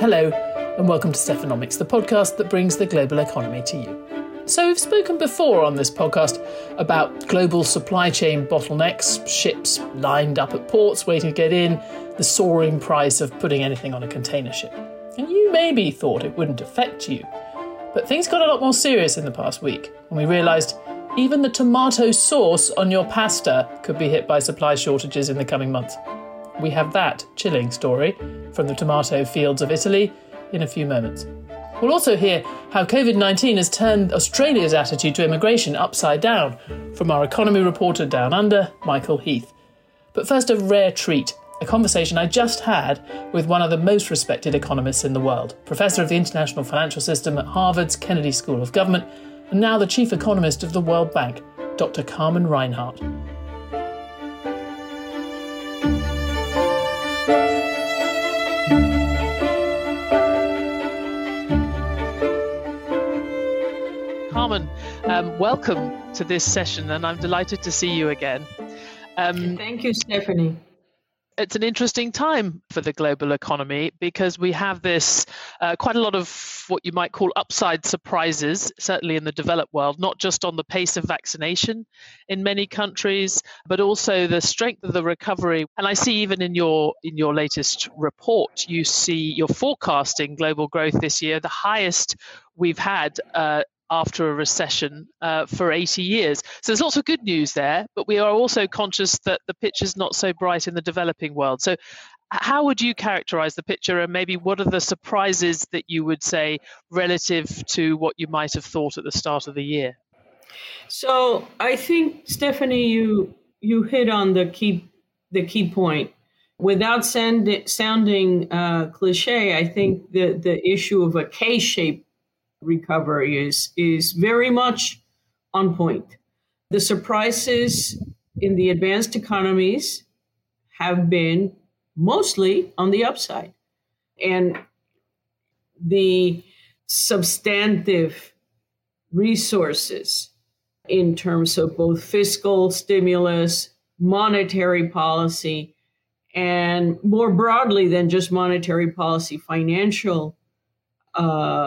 Hello, and welcome to Stephanomics, the podcast that brings the global economy to you. So we've spoken before on this podcast about global supply chain bottlenecks, ships lined up at ports waiting to get in, the soaring price of putting anything on a container ship. And you maybe thought it wouldn't affect you. But things got a lot more serious in the past week when we realised even the tomato sauce on your pasta could be hit by supply shortages in the coming months. We have that chilling story from the tomato fields of Italy in a few moments. We'll also hear how COVID-19 has turned Australia's attitude to immigration upside down from our economy reporter down under, Michael Heath. But first, a rare treat, a conversation I just had with one of the most respected economists in the world, Professor of the International Financial System at Harvard's Kennedy School of Government, and now the Chief Economist of the World Bank, Dr. Carmen Reinhart. Carmen, welcome to this session, and I'm delighted to see you again. Thank you, Stephanie. It's an interesting time for the global economy because we have this quite a lot of what you might call upside surprises, certainly in the developed world, not just on the pace of vaccination in many countries, but also the strength of the recovery. And I see even in your latest report, you see you're forecasting global growth this year, the highest we've had after a recession for 80 years. So there's lots of good news there, but we are also conscious that the picture's not so bright in the developing world. So how would you characterize the picture, and maybe what are the surprises that you would say relative to what you might have thought at the start of the year? So I think, Stephanie, you hit on the key point. Without sounding cliche, I think the issue of a K-shaped recovery is very much on point. The surprises in the advanced economies have been mostly on the upside. And the substantive resources in terms of both fiscal stimulus, monetary policy, and more broadly than just monetary policy, financial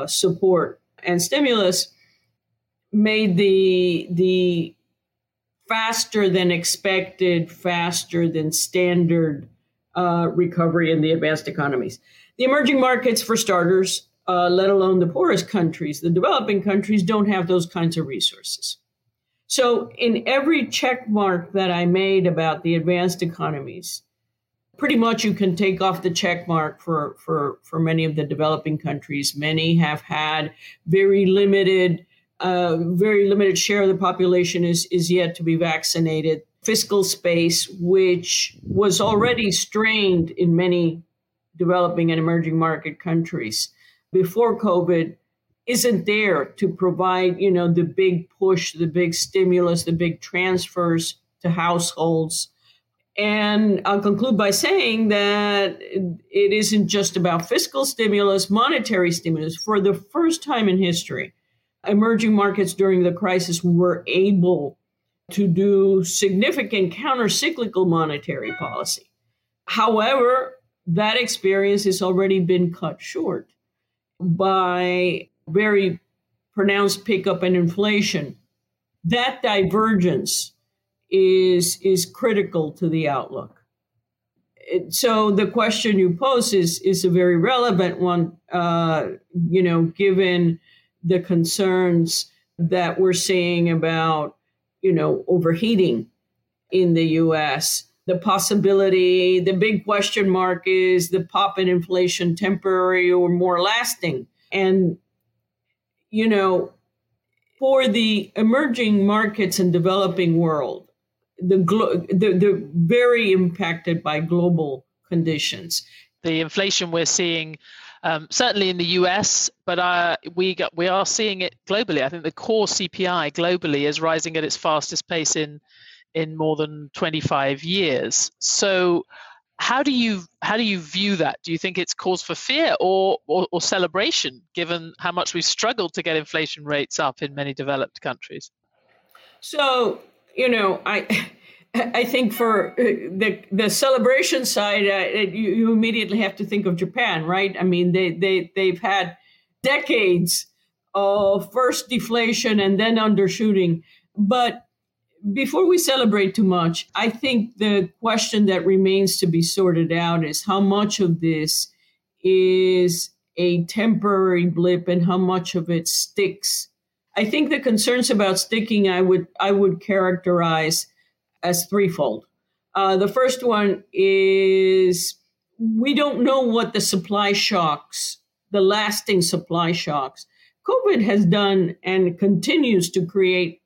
support and stimulus made the faster than expected, faster than standard recovery in the advanced economies. The emerging markets, for starters, let alone the poorest countries, the developing countries don't have those kinds of resources. So in every check mark that I made about the advanced economies, pretty much you can take off the check mark for many of the developing countries. Many have had very limited share of the population is yet to be vaccinated. Fiscal space, which was already strained in many developing and emerging market countries before COVID, isn't there to provide, the big push, the big stimulus, the big transfers to households. And I'll conclude by saying that it isn't just about fiscal stimulus, monetary stimulus. For the first time in history, emerging markets during the crisis were able to do significant counter-cyclical monetary policy. However, that experience has already been cut short by very pronounced pickup in inflation. That divergence is critical to the outlook. So the question you pose is a very relevant one, given the concerns that we're seeing about, overheating in the U.S. The possibility, the big question mark is the pop in inflation temporary or more lasting? And, for the emerging markets and developing world, they're very impacted by global conditions. The inflation we're seeing, certainly in the US, but we are seeing it globally. I think the core CPI globally is rising at its fastest pace in more than 25 years. So how do you view that? Do you think it's cause for fear or celebration, given how much we've struggled to get inflation rates up in many developed countries? So, I think for the celebration side, you immediately have to think of Japan, right? I mean, they've had decades of first deflation and then undershooting. But before we celebrate too much, I think the question that remains to be sorted out is how much of this is a temporary blip and how much of it sticks. I think the concerns about sticking, I would characterize as threefold. The first one is we don't know what the supply shocks, the lasting supply shocks. COVID has done and continues to create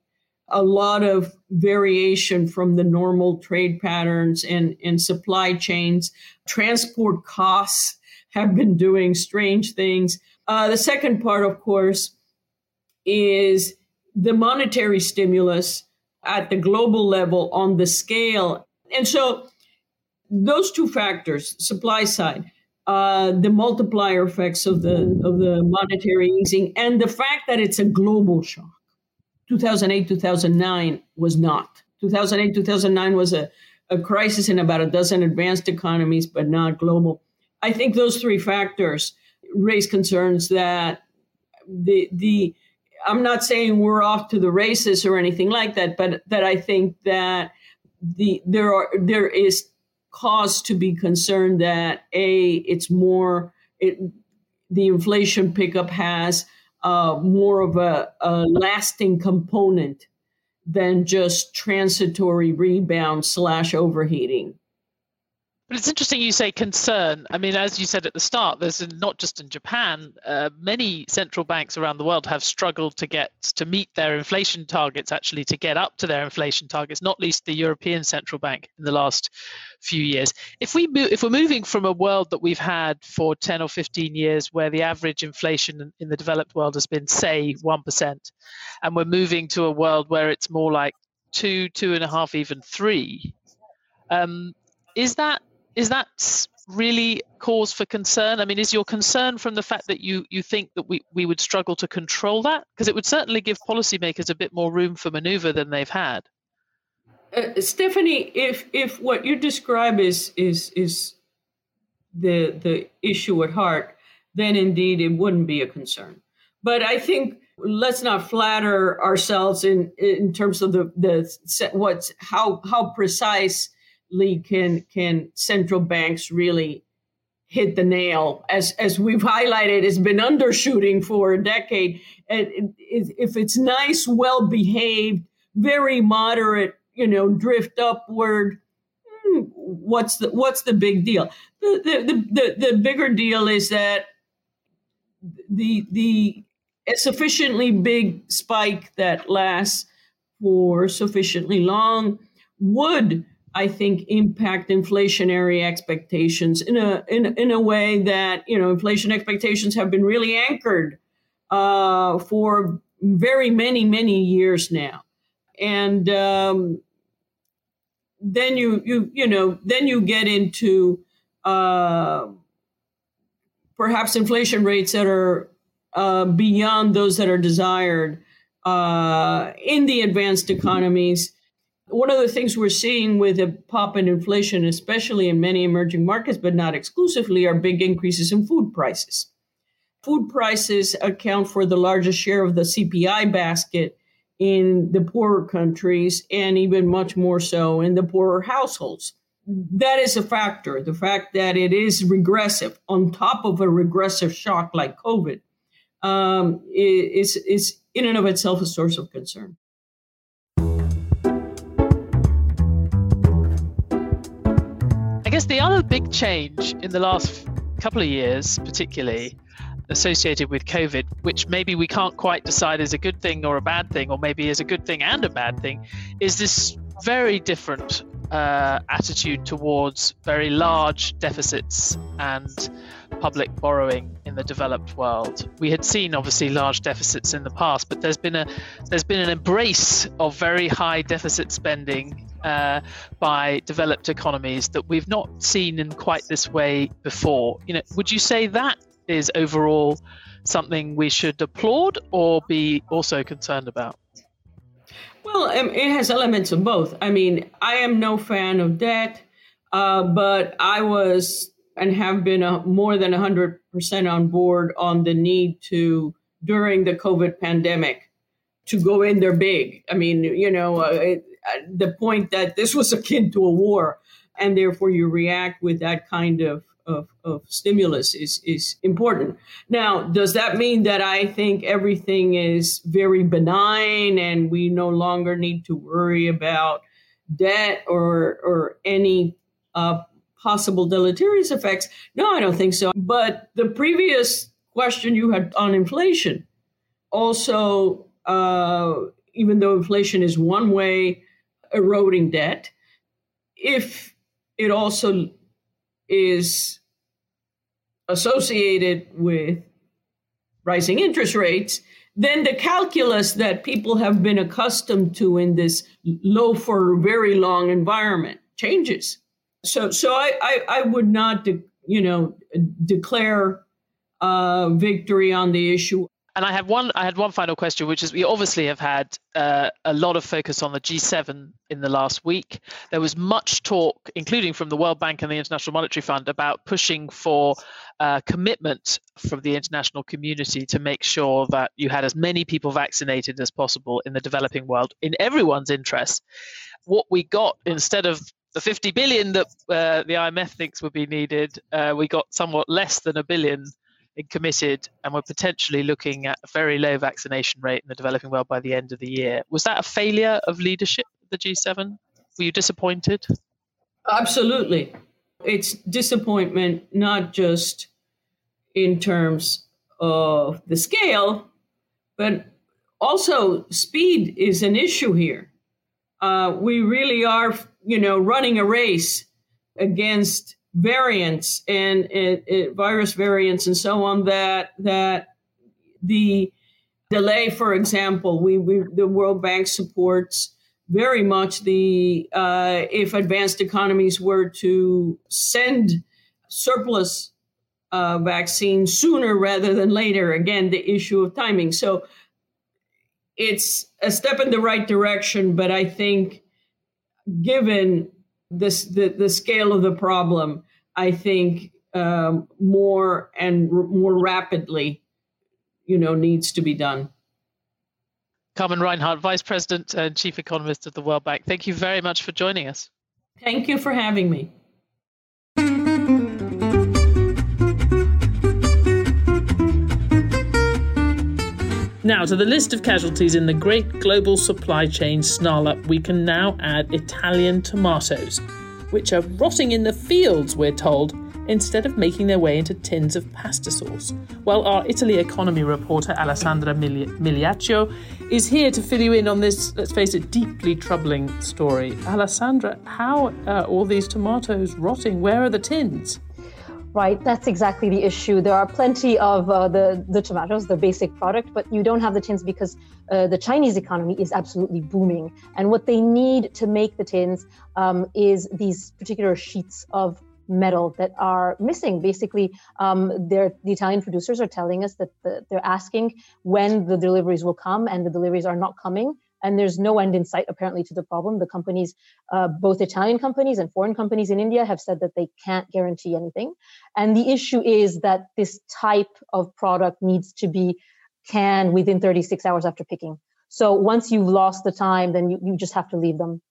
a lot of variation from the normal trade patterns and supply chains. Transport costs have been doing strange things. The second part, of course, is the monetary stimulus at the global level on the scale. And so those two factors, supply side, the multiplier effects of the monetary easing, and the fact that it's a global shock. 2008, 2009 was not. 2008, 2009 was a crisis in about a dozen advanced economies, but not global. I think those three factors raise concerns that the I'm not saying we're off to the races or anything like that, but that I think that there is cause to be concerned that the inflation pickup has more of a lasting component than just transitory rebound / overheating. But it's interesting you say concern. I mean, as you said at the start, there's not just in Japan, many central banks around the world have struggled to meet their inflation targets, actually to get up to their inflation targets, not least the European Central Bank in the last few years. If we're moving from a world that we've had for 10 or 15 years where the average inflation in the developed world has been, say, 1%, and we're moving to a world where it's more like 2, 2.5, even 3, is that really cause for concern? I mean, is your concern from the fact that you think that we would struggle to control that? Because it would certainly give policymakers a bit more room for maneuver than they've had. Stephanie, if what you describe is the issue at heart, then indeed it wouldn't be a concern. But I think let's not flatter ourselves in terms of how precise can central banks really hit the nail? As we've highlighted, it's been undershooting for a decade. And if it's nice, well-behaved, very moderate, drift upward, what's the big deal? The bigger deal is that the a sufficiently big spike that lasts for sufficiently long would, I think, impact inflationary expectations in a way that, inflation expectations have been really anchored for very many, many years now. And then you get into perhaps inflation rates that are beyond those that are desired in the advanced economies. One of the things we're seeing with a pop in inflation, especially in many emerging markets, but not exclusively, are big increases in food prices. Food prices account for the largest share of the CPI basket in the poorer countries, and even much more so in the poorer households. That is a factor, the fact that it is regressive on top of a regressive shock like COVID is in and of itself a source of concern. I guess the other big change in the last couple of years, particularly associated with COVID, which maybe we can't quite decide is a good thing or a bad thing, or maybe is a good thing and a bad thing, is this very different attitude towards very large deficits and public borrowing in the developed world. We had seen obviously large deficits in the past, but there's been an embrace of very high deficit spending by developed economies that we've not seen in quite this way before. Would you say that is overall something we should applaud or be also concerned about? Well, it has elements of both. I mean, I am no fan of debt, but I was and have been more than 100% on board on the need to, during the COVID pandemic, to go in there big. I mean, you know, the point that this was akin to a war, and therefore you react with that kind of stimulus is important. Now, does that mean that I think everything is very benign and we no longer need to worry about debt or any possible deleterious effects? No, I don't think so. But the previous question you had on inflation also, even though inflation is one way eroding debt, if it also is associated with rising interest rates, then the calculus that people have been accustomed to in this low for very long environment changes. So I would not, declare victory on the issue. And I had one final question, which is we obviously have had a lot of focus on the G7 in the last week. There was much talk, including from the World Bank and the International Monetary Fund, about pushing for commitment from the international community to make sure that you had as many people vaccinated as possible in the developing world, in everyone's interest. What we got instead of the 50 billion that the IMF thinks would be needed, we got somewhat less than $1 billion committed, and we're potentially looking at a very low vaccination rate in the developing world by the end of the year. Was that a failure of leadership, the G7? Were you disappointed? Absolutely. It's disappointment, not just in terms of the scale, but also speed is an issue here. We really are, running a race against variants and virus variants and so on, that the delay, for example, the World Bank supports very much the if advanced economies were to send surplus vaccines sooner rather than later. Again, the issue of timing. So it's a step in the right direction, but I think given the scale of the problem, I think more rapidly, needs to be done. Carmen Reinhart, Vice President and Chief Economist of the World Bank, thank you very much for joining us. Thank you for having me. Now, to the list of casualties in the great global supply chain snarl-up, we can now add Italian tomatoes, which are rotting in the fields, we're told, instead of making their way into tins of pasta sauce. Well, our Italy economy reporter, Alessandra Migliaccio, is here to fill you in on this, let's face it, deeply troubling story. Alessandra, how are all these tomatoes rotting? Where are the tins? Right, that's exactly the issue. There are plenty of the tomatoes, the basic product, but you don't have the tins because the Chinese economy is absolutely booming. And what they need to make the tins is these particular sheets of metal that are missing. Basically, the Italian producers are telling us that they're asking when the deliveries will come, and the deliveries are not coming. And there's no end in sight, apparently, to the problem. The companies, both Italian companies and foreign companies in India, have said that they can't guarantee anything. And the issue is that this type of product needs to be canned within 36 hours after picking. So once you've lost the time, then you just have to leave them.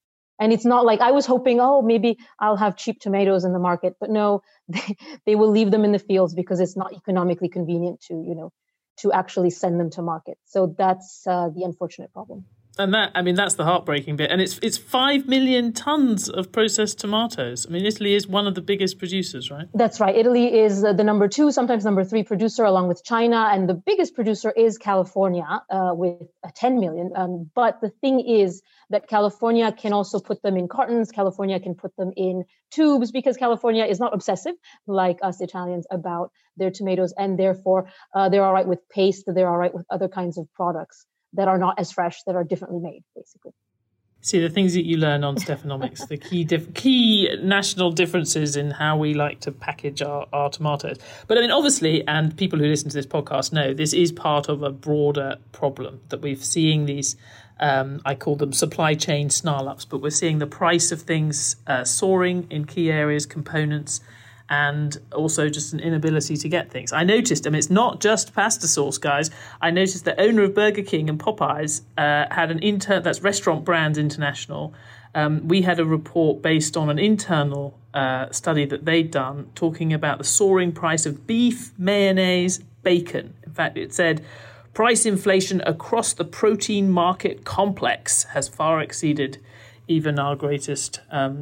And it's not like I was hoping, maybe I'll have cheap tomatoes in the market. But no, they will leave them in the fields because it's not economically convenient to actually send them to market. So that's the unfortunate problem. And that's the heartbreaking bit. And it's 5 million tons of processed tomatoes. I mean, Italy is one of the biggest producers, right? That's right. Italy is the number 2, sometimes number 3 producer, along with China. And the biggest producer is California with 10 million. But the thing is that California can also put them in cartons. California can put them in tubes because California is not obsessive like us Italians about their tomatoes. And therefore, they're all right with paste. They're all right with other kinds of products that are not as fresh, that are differently made, basically. See, the things that you learn on Stephanomics, the key national differences in how we like to package our tomatoes. But I mean, obviously, and people who listen to this podcast know, this is part of a broader problem that we're seeing these, I call them supply chain snarl-ups, but we're seeing the price of things soaring in key areas, components, and also just an inability to get things. I noticed, I mean, it's not just pasta sauce, guys. I noticed the owner of Burger King and Popeyes had an intern, that's Restaurant Brands International. We had a report based on an internal study that they'd done talking about the soaring price of beef, mayonnaise, bacon. In fact, it said, price inflation across the protein market complex has far exceeded even our greatest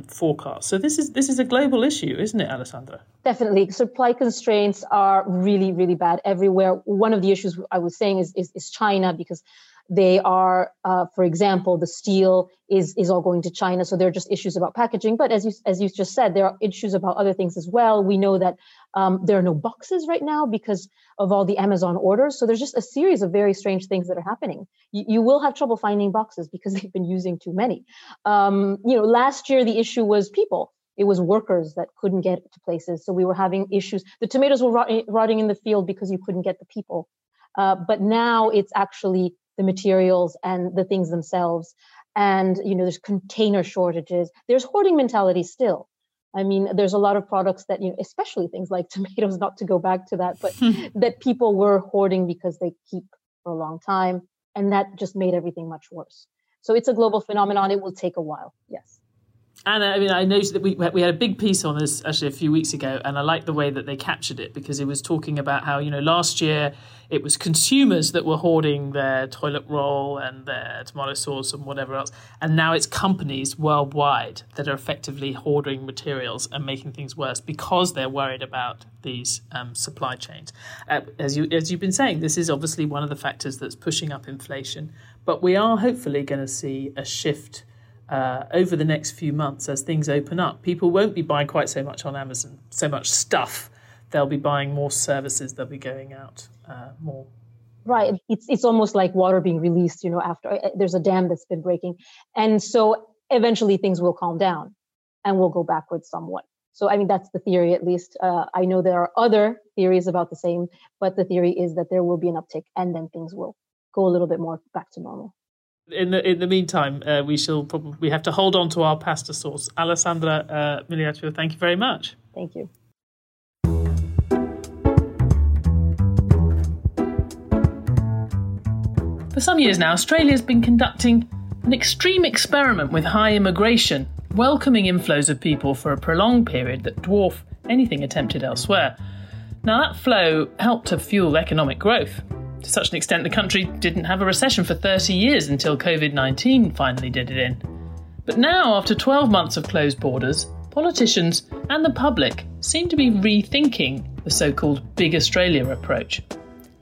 forecast. So this is a global issue, isn't it, Alessandra? Definitely. Supply constraints are really, really bad everywhere. One of the issues I was saying is China, because they are, for example, the steel is all going to China. So there are just issues about packaging. But as you just said, there are issues about other things as well. We know that there are no boxes right now because of all the Amazon orders. So there's just a series of very strange things that are happening. You will have trouble finding boxes because they've been using too many. Last year, the issue was people. It was workers that couldn't get to places. So we were having issues. The tomatoes were rotting in the field because you couldn't get the people. But now it's actually the materials and the things themselves. And, there's container shortages. There's hoarding mentality still. I mean, there's a lot of products that, especially things like tomatoes, not to go back to that, but that people were hoarding because they keep for a long time. And that just made everything much worse. So it's a global phenomenon. It will take a while. Yes. And I mean, I noticed that we had a big piece on this actually a few weeks ago, and I liked the way that they captured it because it was talking about how, last year it was consumers that were hoarding their toilet roll and their tomato sauce and whatever else. And now it's companies worldwide that are effectively hoarding materials and making things worse because they're worried about these supply chains. As you've been saying, this is obviously one of the factors that's pushing up inflation, but we are hopefully going to see a shift over the next few months as things open up. People won't be buying quite so much on Amazon, so much stuff. They'll be buying more services. They'll be going out more. Right. It's almost like water being released, after there's a dam that's been breaking. And so eventually things will calm down and we'll go backwards somewhat. So, I mean, that's the theory, at least. I know there are other theories about the same, but the theory is that there will be an uptick and then things will go a little bit more back to normal. In the meantime, we have to hold on to our pasta sauce. Alessandra Migliaccio, thank you very much. Thank you. For some years now, Australia's been conducting an extreme experiment with high immigration, welcoming inflows of people for a prolonged period that dwarf anything attempted elsewhere. Now, that flow helped to fuel economic growth. To such an extent, the country didn't have a recession for 30 years until COVID-19 finally did it in. But now, after 12 months of closed borders, politicians and the public seem to be rethinking the so-called Big Australia approach.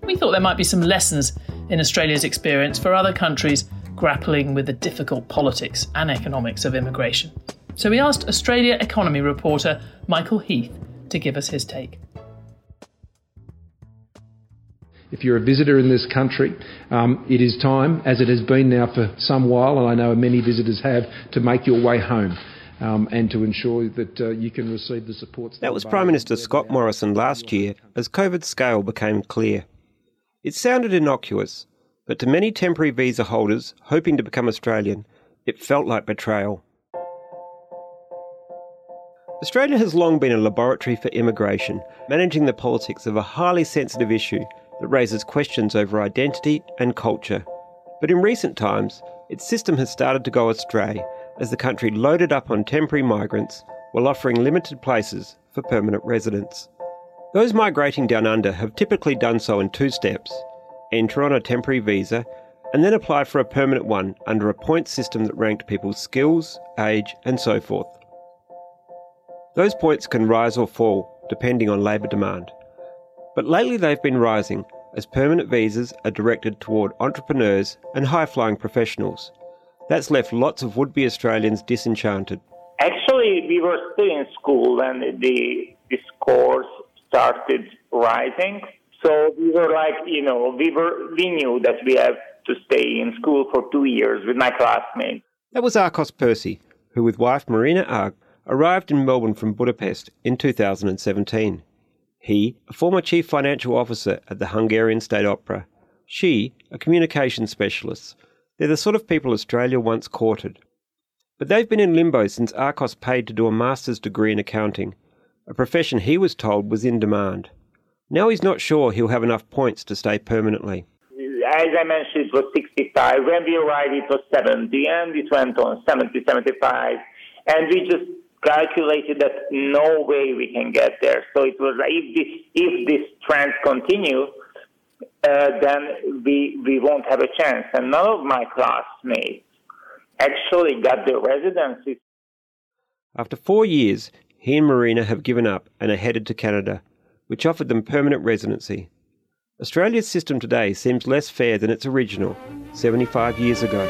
We thought there might be some lessons in Australia's experience for other countries grappling with the difficult politics and economics of immigration. So we asked Australia economy reporter Michael Heath to give us his take. If you're a visitor in this country, it is time, as it has been now for some while, and I know many visitors have, to make your way home and to ensure that you can receive the supports. That was Prime Minister Scott Morrison last year as COVID scale became clear. It sounded innocuous, but to many temporary visa holders hoping to become Australian, it felt like betrayal. Australia has long been a laboratory for immigration, managing the politics of a highly sensitive issue that raises questions over identity and culture. But in recent times, its system has started to go astray as the country loaded up on temporary migrants while offering limited places for permanent residents. Those migrating down under have typically done so in two steps: enter on a temporary visa and then apply for a permanent one under a point system that ranked people's skills, age and so forth. Those points can rise or fall depending on labour demand. But lately they've been rising as permanent visas are directed toward entrepreneurs and high-flying professionals. That's left lots of would-be Australians disenchanted. Actually, we were still in school when the scores started rising. So we were like, we knew that we have to stay in school for 2 years with my classmates. That was Arkos Percy, who with wife Marina Arg arrived in Melbourne from Budapest in 2017. He, a former chief financial officer at the Hungarian State Opera. She, a communication specialist. They're the sort of people Australia once courted. But they've been in limbo since Arkos paid to do a master's degree in accounting, a profession he was told was in demand. Now he's not sure he'll have enough points to stay permanently. As I mentioned, it was 65. When we arrived, it was 70, and it went on 70, 75. And we just calculated that no way we can get there. So it was like, if this trend continues, then we won't have a chance. And none of my classmates actually got their residencies. After 4 years, he and Marina have given up and are headed to Canada, which offered them permanent residency. Australia's system today seems less fair than its original, 75 years ago.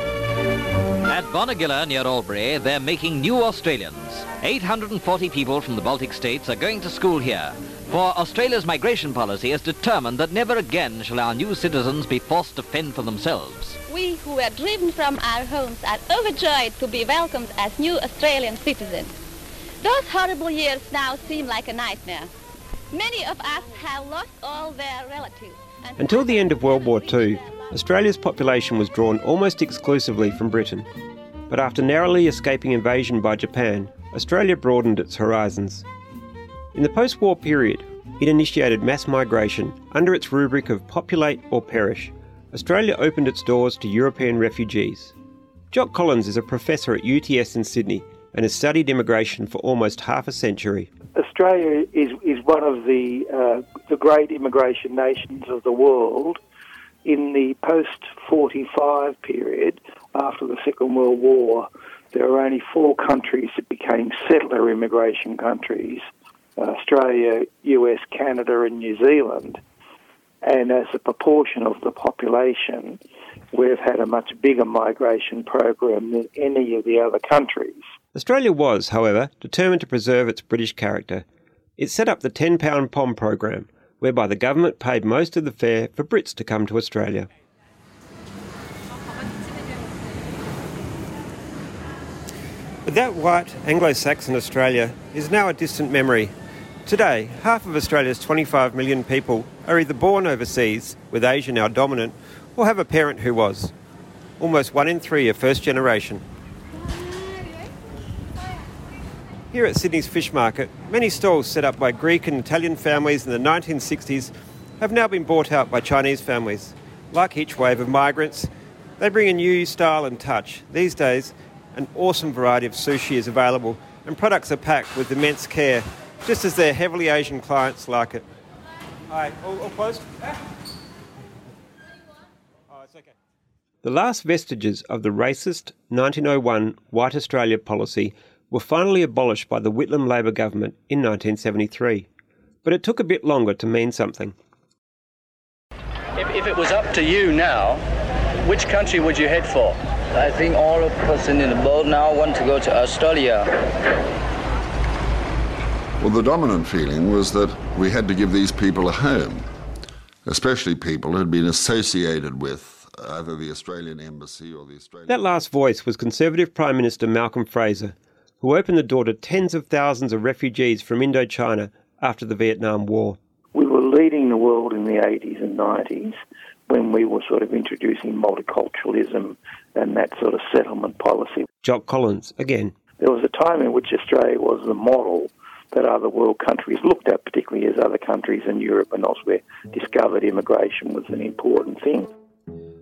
At Bonegilla near Albury, they're making new Australians. 840 people from the Baltic states are going to school here, for Australia's migration policy has determined that never again shall our new citizens be forced to fend for themselves. We who were driven from our homes are overjoyed to be welcomed as new Australian citizens. Those horrible years now seem like a nightmare. Many of us have lost all their relatives. Until the end of World War II, Australia's population was drawn almost exclusively from Britain. But after narrowly escaping invasion by Japan, Australia broadened its horizons. In the post-war period, it initiated mass migration under its rubric of populate or perish. Australia opened its doors to European refugees. Jock Collins is a professor at UTS in Sydney and has studied immigration for almost half a century. Australia is one of the great immigration nations of the world. In the post-45 period, after the Second World War, there were only 4 countries that became settler immigration countries, Australia, US, Canada and New Zealand. And as a proportion of the population, we've had a much bigger migration program than any of the other countries. Australia was, however, determined to preserve its British character. It set up the £10 POM program, whereby the government paid most of the fare for Brits to come to Australia. But that white Anglo-Saxon Australia is now a distant memory. Today, half of Australia's 25 million people are either born overseas, with Asia now dominant, or have a parent who was. Almost 1 in 3 are first generation. Here at Sydney's fish market, many stalls set up by Greek and Italian families in the 1960s have now been bought out by Chinese families. Like each wave of migrants, they bring a new style and touch. These days, an awesome variety of sushi is available and products are packed with immense care, just as their heavily Asian clients like it. Hi, all closed? Oh, it's okay. The last vestiges of the racist 1901 White Australia policy were finally abolished by the Whitlam Labor government in 1973. But it took a bit longer to mean something. If it was up to you now, which country would you head for? I think all of us in the world now want to go to Australia. Well, the dominant feeling was that we had to give these people a home, especially people who had been associated with either the Australian embassy or the Australian... That last voice was Conservative Prime Minister Malcolm Fraser, who opened the door to tens of thousands of refugees from Indochina after the Vietnam War. We were leading the world in the 80s and 90s when we were sort of introducing multiculturalism and that sort of settlement policy. Jock Collins, again. There was a time in which Australia was the model that other world countries looked at, particularly as other countries in Europe and elsewhere discovered immigration was an important thing.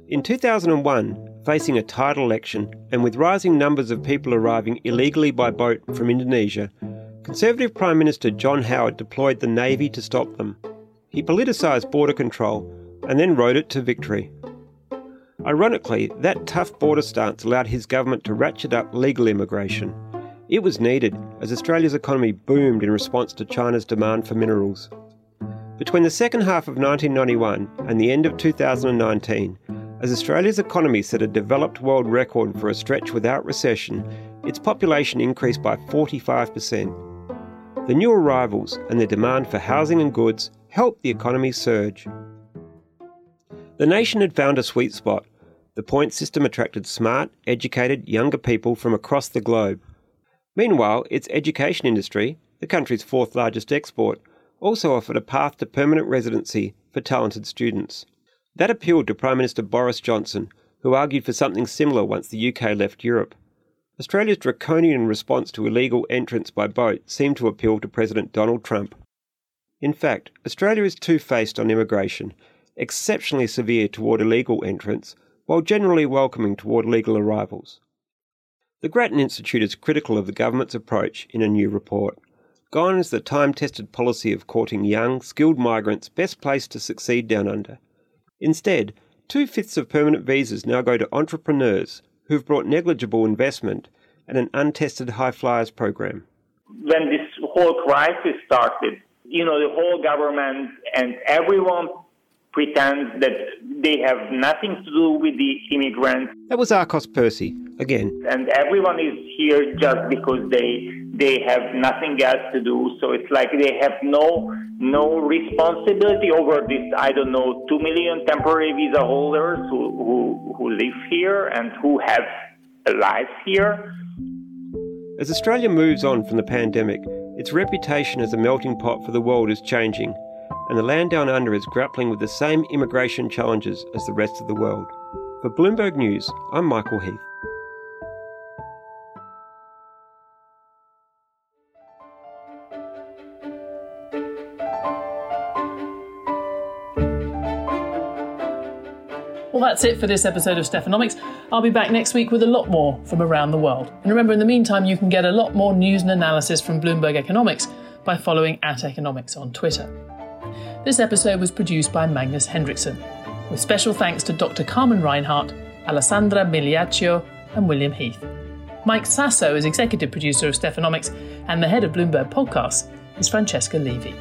In 2001, facing a tight election and with rising numbers of people arriving illegally by boat from Indonesia, Conservative Prime Minister John Howard deployed the Navy to stop them. He politicised border control and then rode it to victory. Ironically, that tough border stance allowed his government to ratchet up legal immigration. It was needed, as Australia's economy boomed in response to China's demand for minerals. Between the second half of 1991 and the end of 2019, as Australia's economy set a developed world record for a stretch without recession, its population increased by 45%. The new arrivals and their demand for housing and goods helped the economy surge. The nation had found a sweet spot. The point system attracted smart, educated, younger people from across the globe. Meanwhile, its education industry, the country's fourth largest export, also offered a path to permanent residency for talented students. That appealed to Prime Minister Boris Johnson, who argued for something similar once the UK left Europe. Australia's draconian response to illegal entrance by boat seemed to appeal to President Donald Trump. In fact, Australia is two-faced on immigration, exceptionally severe toward illegal entrants, while generally welcoming toward legal arrivals. The Grattan Institute is critical of the government's approach in a new report. Gone is the time-tested policy of courting young, skilled migrants best placed to succeed down under. Instead, 2/5 of permanent visas now go to entrepreneurs who've brought negligible investment and an untested high flyers program. When this whole crisis started, the whole government and everyone pretends that they have nothing to do with the immigrants. That was Arkos Percy, again. And everyone is here just because they have nothing else to do. So it's like they have no responsibility over this, 2 million temporary visa holders who live here and who have a life here. As Australia moves on from the pandemic, its reputation as a melting pot for the world is changing, and the land down under is grappling with the same immigration challenges as the rest of the world. For Bloomberg News, I'm Michael Heath. Well, that's it for this episode of Stephanomics. I'll be back next week with a lot more from around the world. And remember, in the meantime, you can get a lot more news and analysis from Bloomberg Economics by following @economics on Twitter. This episode was produced by Magnus Hendrickson, with special thanks to Dr. Carmen Reinhart, Alessandra Migliaccio and William Heath. Mike Sasso is executive producer of Stephanomics, and the head of Bloomberg Podcasts is Francesca Levy.